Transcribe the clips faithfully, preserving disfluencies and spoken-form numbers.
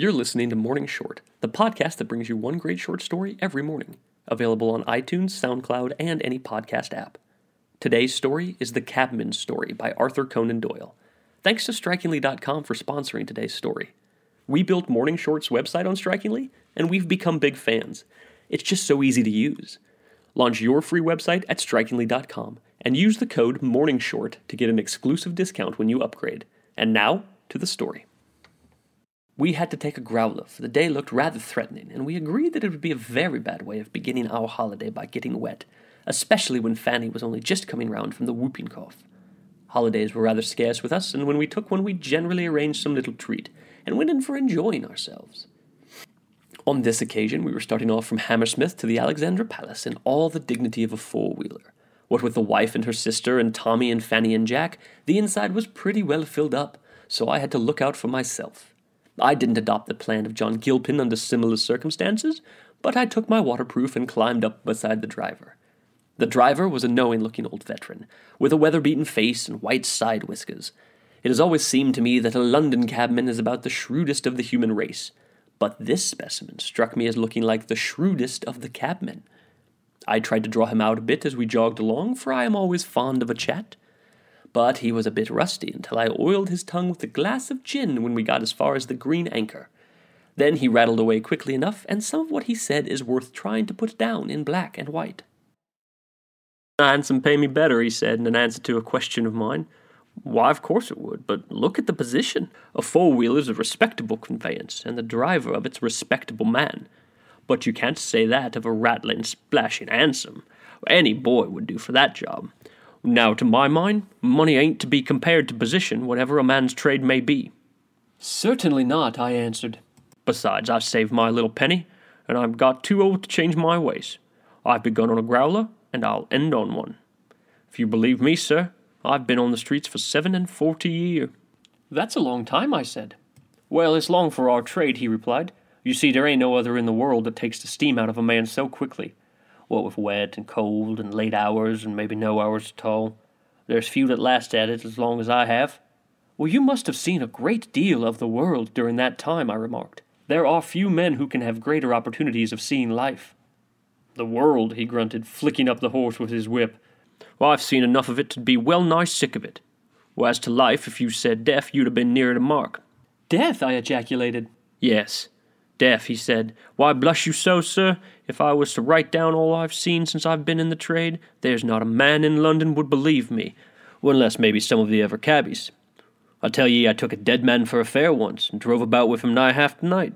You're listening to Morning Short, the podcast that brings you one great short story every morning, available on iTunes, SoundCloud, and any podcast app. Today's story is The Cabman's Story by Arthur Conan Doyle. Thanks to Strikingly dot com for sponsoring today's story. We built Morning Short's website on Strikingly, and we've become big fans. It's just so easy to use. Launch your free website at Strikingly dot com and use the code MORNINGSHORT to get an exclusive discount when you upgrade. And now, to the story. We had to take a growler, for the day looked rather threatening, and we agreed that it would be a very bad way of beginning our holiday by getting wet, especially when Fanny was only just coming round from the whooping cough. Holidays were rather scarce with us, and when we took one we generally arranged some little treat, and went in for enjoying ourselves. On this occasion we were starting off from Hammersmith to the Alexandra Palace in all the dignity of a four-wheeler. What with the wife and her sister, and Tommy and Fanny and Jack, the inside was pretty well filled up, so I had to look out for myself. I didn't adopt the plan of John Gilpin under similar circumstances, but I took my waterproof and climbed up beside the driver. The driver was a knowing-looking old veteran, with a weather-beaten face and white side whiskers. It has always seemed to me that a London cabman is about the shrewdest of the human race, but this specimen struck me as looking like the shrewdest of the cabmen. I tried to draw him out a bit as we jogged along, for I am always fond of a chat. But he was a bit rusty until I oiled his tongue with a glass of gin when we got as far as the Green Anchor. Then he rattled away quickly enough, and some of what he said is worth trying to put down in black and white. "Handsome pay me better," he said in an answer to a question of mine. "Why, of course it would, but look at the position. A four-wheeler is a respectable conveyance, and the driver of it's a respectable man. But you can't say that of a rattling, splashing handsome. Any boy would do for that job. Now, to my mind, money ain't to be compared to position, whatever a man's trade may be." "Certainly not," I answered. "Besides, I've saved my little penny, and I've got too old to change my ways. I've begun on a growler, and I'll end on one. If you believe me, sir, I've been on the streets for seven and forty year." "That's a long time," I said. "Well, it's long for our trade," he replied. "You see, there ain't no other in the world that takes the steam out of a man so quickly. What with wet and cold and late hours and maybe no hours at all, there's few that last at it as long as I have." "Well, you must have seen a great deal of the world during that time," I remarked. "There are few men who can have greater opportunities of seeing life." "The world," he grunted, flicking up the horse with his whip. "Well, I've seen enough of it to be well nigh sick of it. Well, as to life, if you said death, you'd have been nearer the mark." "Death!" I ejaculated. "Yes. Death," he said. "Why, blush you so, sir, if I was to write down all I've seen since I've been in the trade, there's not a man in London would believe me, well, unless maybe some of the ever cabbies. I tell ye, I took a dead man for a fare once, and drove about with him nigh half the night."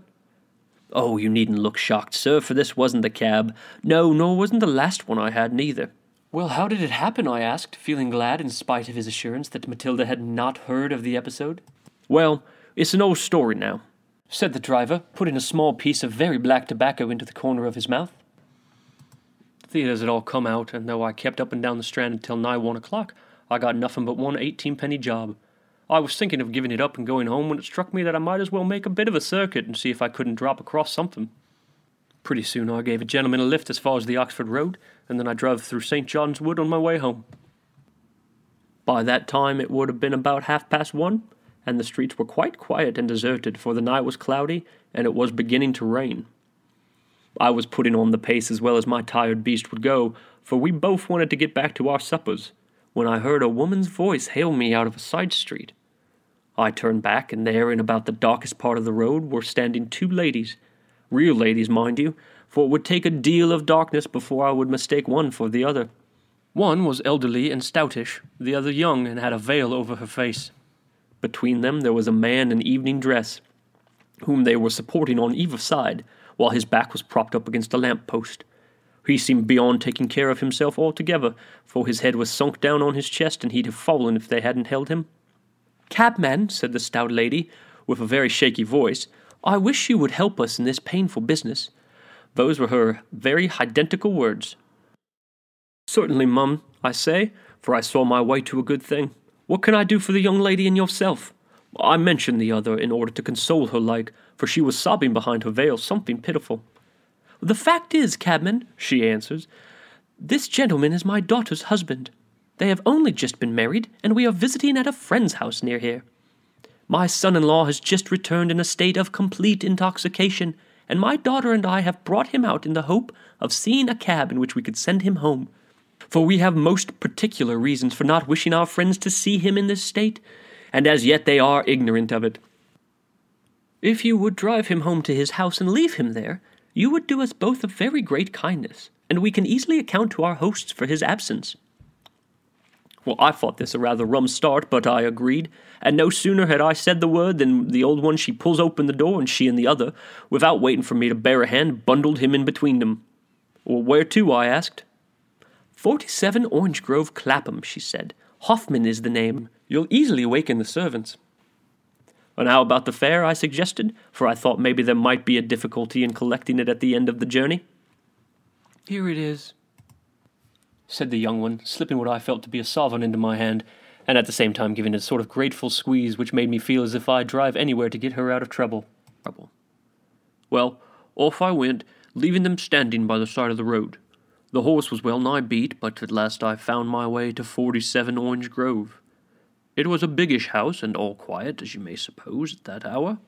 "Oh, you needn't look shocked, sir, for this wasn't the cab. No, nor wasn't the last one I had, neither." "Well, how did it happen?" I asked, feeling glad, in spite of his assurance, that Matilda had not heard of the episode. "Well, it's an old story now," said the driver, putting a small piece of very black tobacco into the corner of his mouth. The theatres had all come out, and though I kept up and down the Strand until nigh one o'clock, I got nothing but one eighteen-penny job. I was thinking of giving it up and going home when it struck me that I might as well make a bit of a circuit and see if I couldn't drop across something. Pretty soon I gave a gentleman a lift as far as the Oxford Road, and then I drove through Saint John's Wood on my way home. By that time it would have been about half past one, and the streets were quite quiet and deserted, for the night was cloudy, and it was beginning to rain. I was putting on the pace as well as my tired beast would go, for we both wanted to get back to our suppers, when I heard a woman's voice hail me out of a side street. I turned back, and there, in about the darkest part of the road, were standing two ladies, real ladies, mind you, for it would take a deal of darkness before I would mistake one for the other. One was elderly and stoutish, the other young and had a veil over her face. Between them there was a man in evening dress, whom they were supporting on either side, while his back was propped up against a lamp post. He seemed beyond taking care of himself altogether, for his head was sunk down on his chest, and he'd have fallen if they hadn't held him. "Cabman," said the stout lady, with a very shaky voice, "I wish you would help us in this painful business." Those were her very identical words. "Certainly, mum," I say, for I saw my way to a good thing. "What can I do for the young lady and yourself?" I mentioned the other in order to console her like, for she was sobbing behind her veil something pitiful. "The fact is, cabman," she answers, "this gentleman is my daughter's husband. They have only just been married, and we are visiting at a friend's house near here." My son-in-law has just returned in a state of complete intoxication, and my daughter and I have brought him out in the hope of seeing a cab in which we could send him home. For we have most particular reasons for not wishing our friends to see him in this state, and as yet they are ignorant of it. If you would drive him home to his house and leave him there, you would do us both a very great kindness, and we can easily account to our hosts for his absence." Well, I thought this a rather rum start, but I agreed, and no sooner had I said the word than the old one, she pulls open the door, and she and the other, without waiting for me to bear a hand, bundled him in between them. "Well, where to?" I asked. "Forty-seven Orange Grove, Clapham," she said. "Hoffman is the name. You'll easily waken the servants." "And how about the fare?" I suggested, for I thought maybe there might be a difficulty in collecting it at the end of the journey. "Here it is," said the young one, slipping what I felt to be a sovereign into my hand, and at the same time giving it a sort of grateful squeeze which made me feel as if I'd drive anywhere to get her out of trouble. Well, off I went, leaving them standing by the side of the road. The horse was well nigh beat, but at last I found my way to forty-seven Orange Grove. It was a biggish house, and all quiet, as you may suppose, at that hour.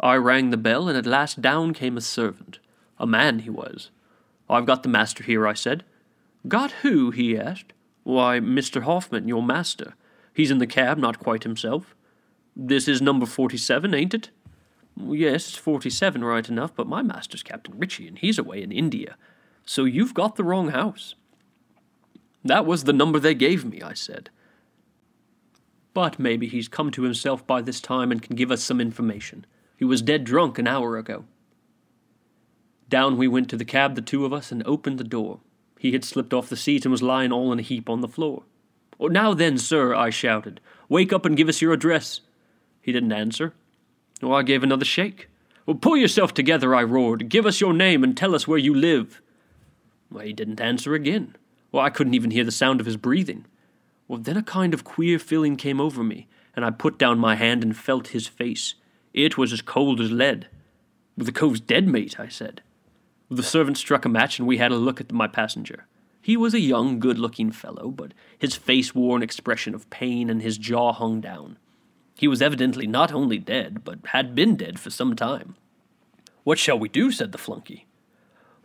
I rang the bell, and at last down came a servant. A man he was. "I've got the master here," I said. "Got who?" he asked. "Why, Mister Hoffman, your master. He's in the cab, not quite himself. This is number forty-seven, ain't it?" "Yes, it's forty-seven, right enough, but my master's Captain Ritchie, and he's away in India. So you've got the wrong house." "That was the number they gave me," I said. "But maybe he's come to himself by this time and can give us some information. He was dead drunk an hour ago." Down we went to the cab, the two of us, and opened the door. He had slipped off the seat and was lying all in a heap on the floor. "Oh, now then, sir," I shouted, "wake up and give us your address." He didn't answer. Oh, I gave another shake. "Well, pull yourself together," I roared. "Give us your name and tell us where you live." Well, he didn't answer again. Well, I couldn't even hear the sound of his breathing. Well, then a kind of queer feeling came over me, and I put down my hand and felt his face. It was as cold as lead. "Well, the cove's dead, mate," I said. The servant struck a match, and we had a look at my passenger. He was a young, good-looking fellow, but his face wore an expression of pain, and his jaw hung down. He was evidently not only dead, but had been dead for some time. "What shall we do?" said the flunkey.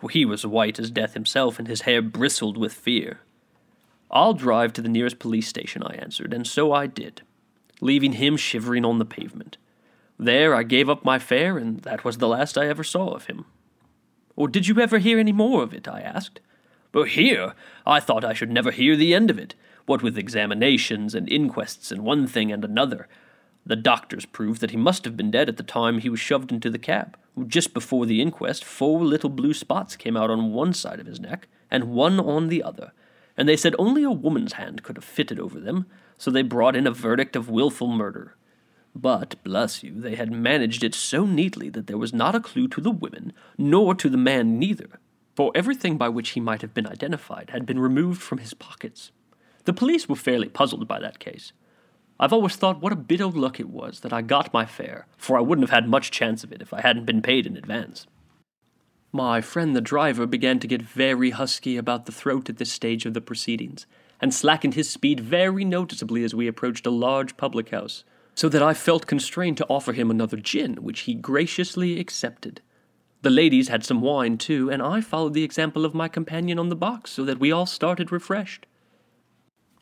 Well, he was white as death himself, and his hair bristled with fear. "I'll drive to the nearest police station," I answered, and so I did, leaving him shivering on the pavement. There I gave up my fare, and that was the last I ever saw of him. "Or did you ever hear any more of it?" I asked. "But hear? I thought I should never hear the end of it, what with examinations and inquests and one thing and another. The doctors proved that he must have been dead at the time he was shoved into the cab. Just before the inquest, four little blue spots came out on one side of his neck and one on the other, and they said only a woman's hand could have fitted over them, so they brought in a verdict of willful murder. But, bless you, they had managed it so neatly that there was not a clue to the women, nor to the man neither, for everything by which he might have been identified had been removed from his pockets. The police were fairly puzzled by that case. I've always thought what a bit of luck it was that I got my fare, for I wouldn't have had much chance of it if I hadn't been paid in advance." My friend the driver began to get very husky about the throat at this stage of the proceedings, and slackened his speed very noticeably as we approached a large public house, so that I felt constrained to offer him another gin, which he graciously accepted. The ladies had some wine, too, and I followed the example of my companion on the box, so that we all started refreshed.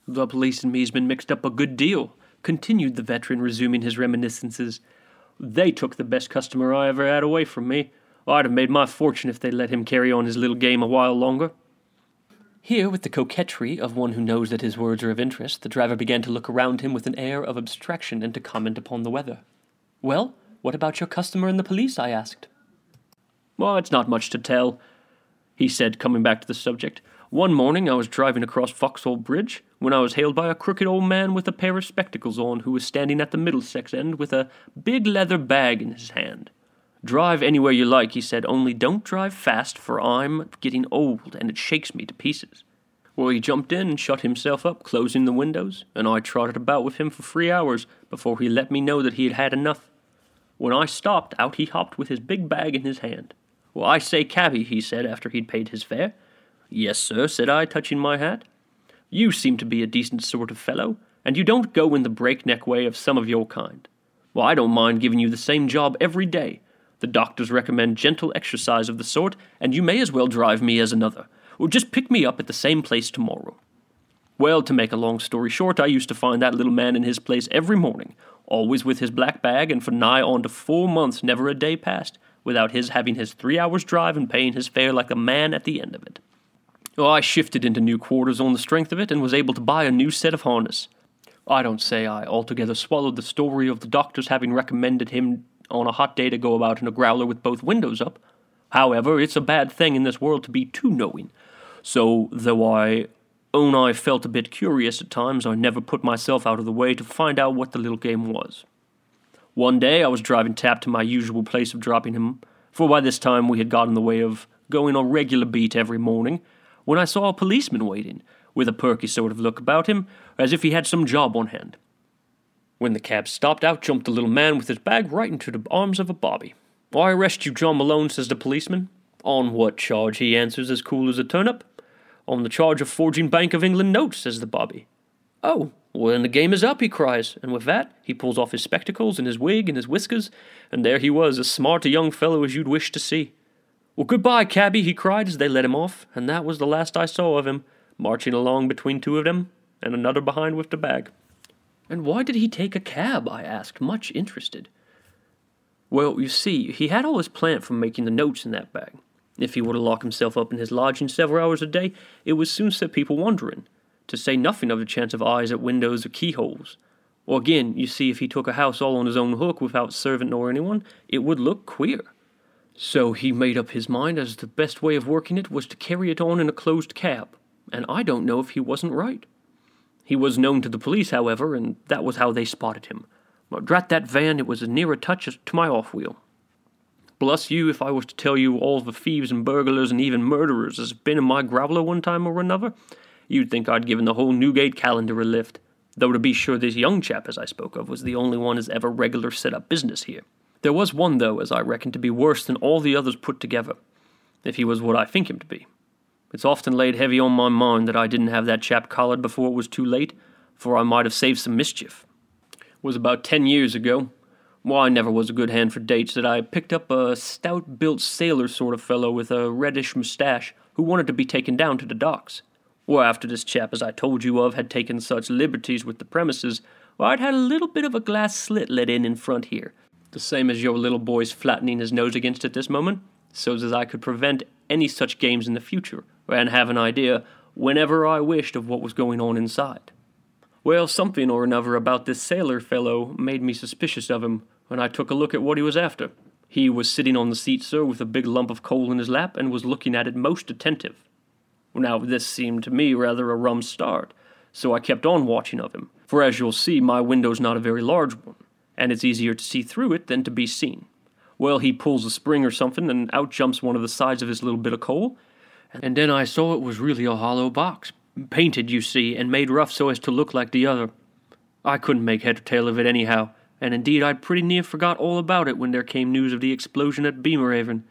"The police and me's been mixed up a good deal," continued the veteran, resuming his reminiscences. "They took the best customer I ever had away from me. I'd have made my fortune if they'd let him carry on his little game a while longer." Here, with the coquetry of one who knows that his words are of interest, the driver began to look around him with an air of abstraction and to comment upon the weather. "Well, what about your customer and the police?" I asked. "Well, it's not much to tell," he said, coming back to the subject. "One morning I was driving across Foxhole Bridge when I was hailed by a crooked old man with a pair of spectacles on who was standing at the Middlesex end with a big leather bag in his hand. 'Drive anywhere you like,' he said, 'only don't drive fast, for I'm getting old, and it shakes me to pieces.' Well, he jumped in and shut himself up, closing the windows, and I trotted about with him for three hours before he let me know that he had had enough. When I stopped, out he hopped with his big bag in his hand. 'Well, I say, cabby,' he said, after he'd paid his fare. 'Yes, sir,' said I, touching my hat. 'You seem to be a decent sort of fellow, and you don't go in the breakneck way of some of your kind. Well, I don't mind giving you the same job every day. The doctors recommend gentle exercise of the sort, and you may as well drive me as another. Or just pick me up at the same place tomorrow. Well, to make a long story short, I used to find that little man in his place every morning, always with his black bag, and for nigh on to four months never a day passed without his having his three hours' drive and paying his fare like a man at the end of it. Oh, I shifted into new quarters on the strength of it, and was able to buy a new set of harness. I don't say I altogether swallowed the story of the doctor's having recommended him on a hot day to go about in a growler with both windows up. However, it's a bad thing in this world to be too knowing. So, though I own I felt a bit curious at times, I never put myself out of the way to find out what the little game was. One day I was driving Tap to my usual place of dropping him, for by this time we had got in the way of going on regular beat every morning, when I saw a policeman waiting, with a perky sort of look about him, as if he had some job on hand. When the cab stopped, out jumped the little man with his bag right into the arms of a bobby. "I arrest you, John Malone," says the policeman. "On what charge?" he answers, as cool as a turnip. "On the charge of forging Bank of England notes," says the bobby. "Oh, well then the game is up," he cries, and with that he pulls off his spectacles and his wig and his whiskers, and there he was, as smart a young fellow as you'd wish to see. "Well, goodbye, cabby," he cried as they let him off, and that was the last I saw of him, marching along between two of them, and another behind with the bag. "And why did he take a cab?" I asked, much interested. "Well, you see, he had all his plan for making the notes in that bag. If he were to lock himself up in his lodging several hours a day, it would soon set people wondering, to say nothing of the chance of eyes at windows or keyholes. Or again, you see, if he took a house all on his own hook without servant or anyone, it would look queer. So he made up his mind as the best way of working it was to carry it on in a closed cab, and I don't know if he wasn't right. He was known to the police, however, and that was how they spotted him. Well, drat that van, it was as near a touch as to my off-wheel. Bless you if I was to tell you all the thieves and burglars and even murderers as have been in my growler one time or another, you'd think I'd given the whole Newgate calendar a lift, though to be sure this young chap as I spoke of was the only one as ever regular set up business here. There was one, though, as I reckon to be worse than all the others put together, if he was what I think him to be. It's often laid heavy on my mind that I didn't have that chap collared before it was too late, for I might have saved some mischief. It was about ten years ago. Well, I never was a good hand for dates, that I picked up a stout-built sailor sort of fellow with a reddish moustache who wanted to be taken down to the docks. Well, after this chap, as I told you of, had taken such liberties with the premises, well, I'd had a little bit of a glass slit let in in front here, the same as your little boy's flattening his nose against at this moment, so as I could prevent any such games in the future, and have an idea, whenever I wished, of what was going on inside. Well, something or another about this sailor fellow made me suspicious of him, and I took a look at what he was after. He was sitting on the seat, sir, with a big lump of coal in his lap, and was looking at it most attentive. Now, this seemed to me rather a rum start, so I kept on watching of him, for as you'll see, my window's not a very large one, and it's easier to see through it than to be seen. Well, he pulls a spring or something, and out jumps one of the sides of his little bit of coal, and then I saw it was really a hollow box, painted, you see, and made rough so as to look like the other. I couldn't make head or tail of it anyhow, and indeed I'd pretty near forgot all about it when there came news of the explosion at Beamerhaven,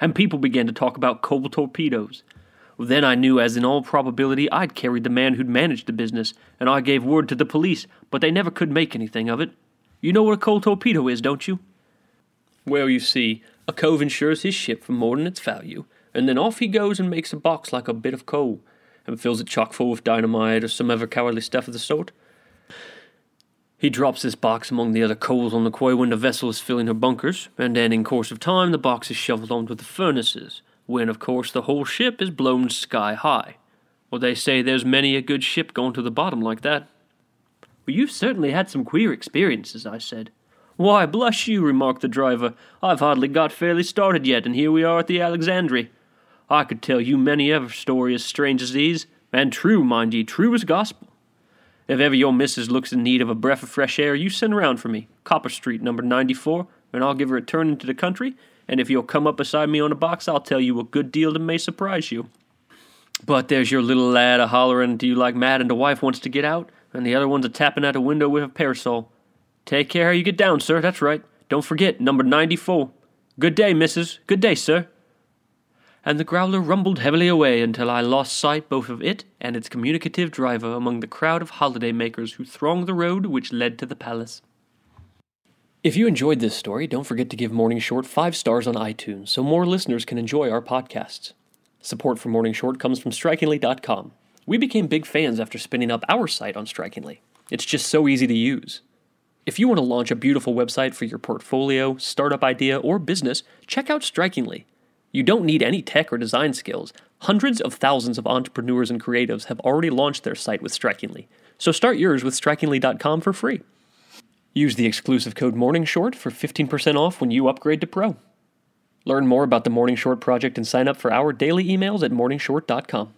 and people began to talk about coal torpedoes. Well, then I knew as in all probability I'd carried the man who'd managed the business, and I gave word to the police, but they never could make anything of it. You know what a coal torpedo is, don't you? Well, you see, a cove insures his ship for more than its value, and then off he goes and makes a box like a bit of coal, and fills it chock full with dynamite or some other cowardly stuff of the sort. He drops this box among the other coals on the quay when the vessel is filling her bunkers, and then in course of time the box is shoveled onto the furnaces, when of course the whole ship is blown sky high. Well, they say there's many a good ship gone to the bottom like that. Well, you've certainly had some queer experiences, I said. Why, bless you, remarked the driver, I've hardly got fairly started yet, and here we are at the Alexandria. I could tell you many ever story as strange as these, and true, mind ye, true as gospel. If ever your missus looks in need of a breath of fresh air, you send round for me, Copper Street, number ninety-four, and I'll give her a turn into the country, and if you'll come up beside me on a box, I'll tell you a good deal that may surprise you. But there's your little lad a-hollering to you like mad, and the wife wants to get out, and the other one's a-tapping at a window with a parasol. Take care how you get down, sir, that's right. Don't forget, number ninety-four. Good day, missus. Good day, sir. And the growler rumbled heavily away until I lost sight both of it and its communicative driver among the crowd of holiday-makers who thronged the road which led to the palace. If you enjoyed this story, don't forget to give Morning Short five stars on iTunes so more listeners can enjoy our podcasts. Support for Morning Short comes from Strikingly dot com. We became big fans after spinning up our site on Strikingly. It's just so easy to use. If you want to launch a beautiful website for your portfolio, startup idea, or business, check out Strikingly. You don't need any tech or design skills. Hundreds of thousands of entrepreneurs and creatives have already launched their site with Strikingly, so start yours with Strikingly dot com for free. Use the exclusive code MorningShort for fifteen percent off when you upgrade to Pro. Learn more about the Morning Short project and sign up for our daily emails at morning short dot com.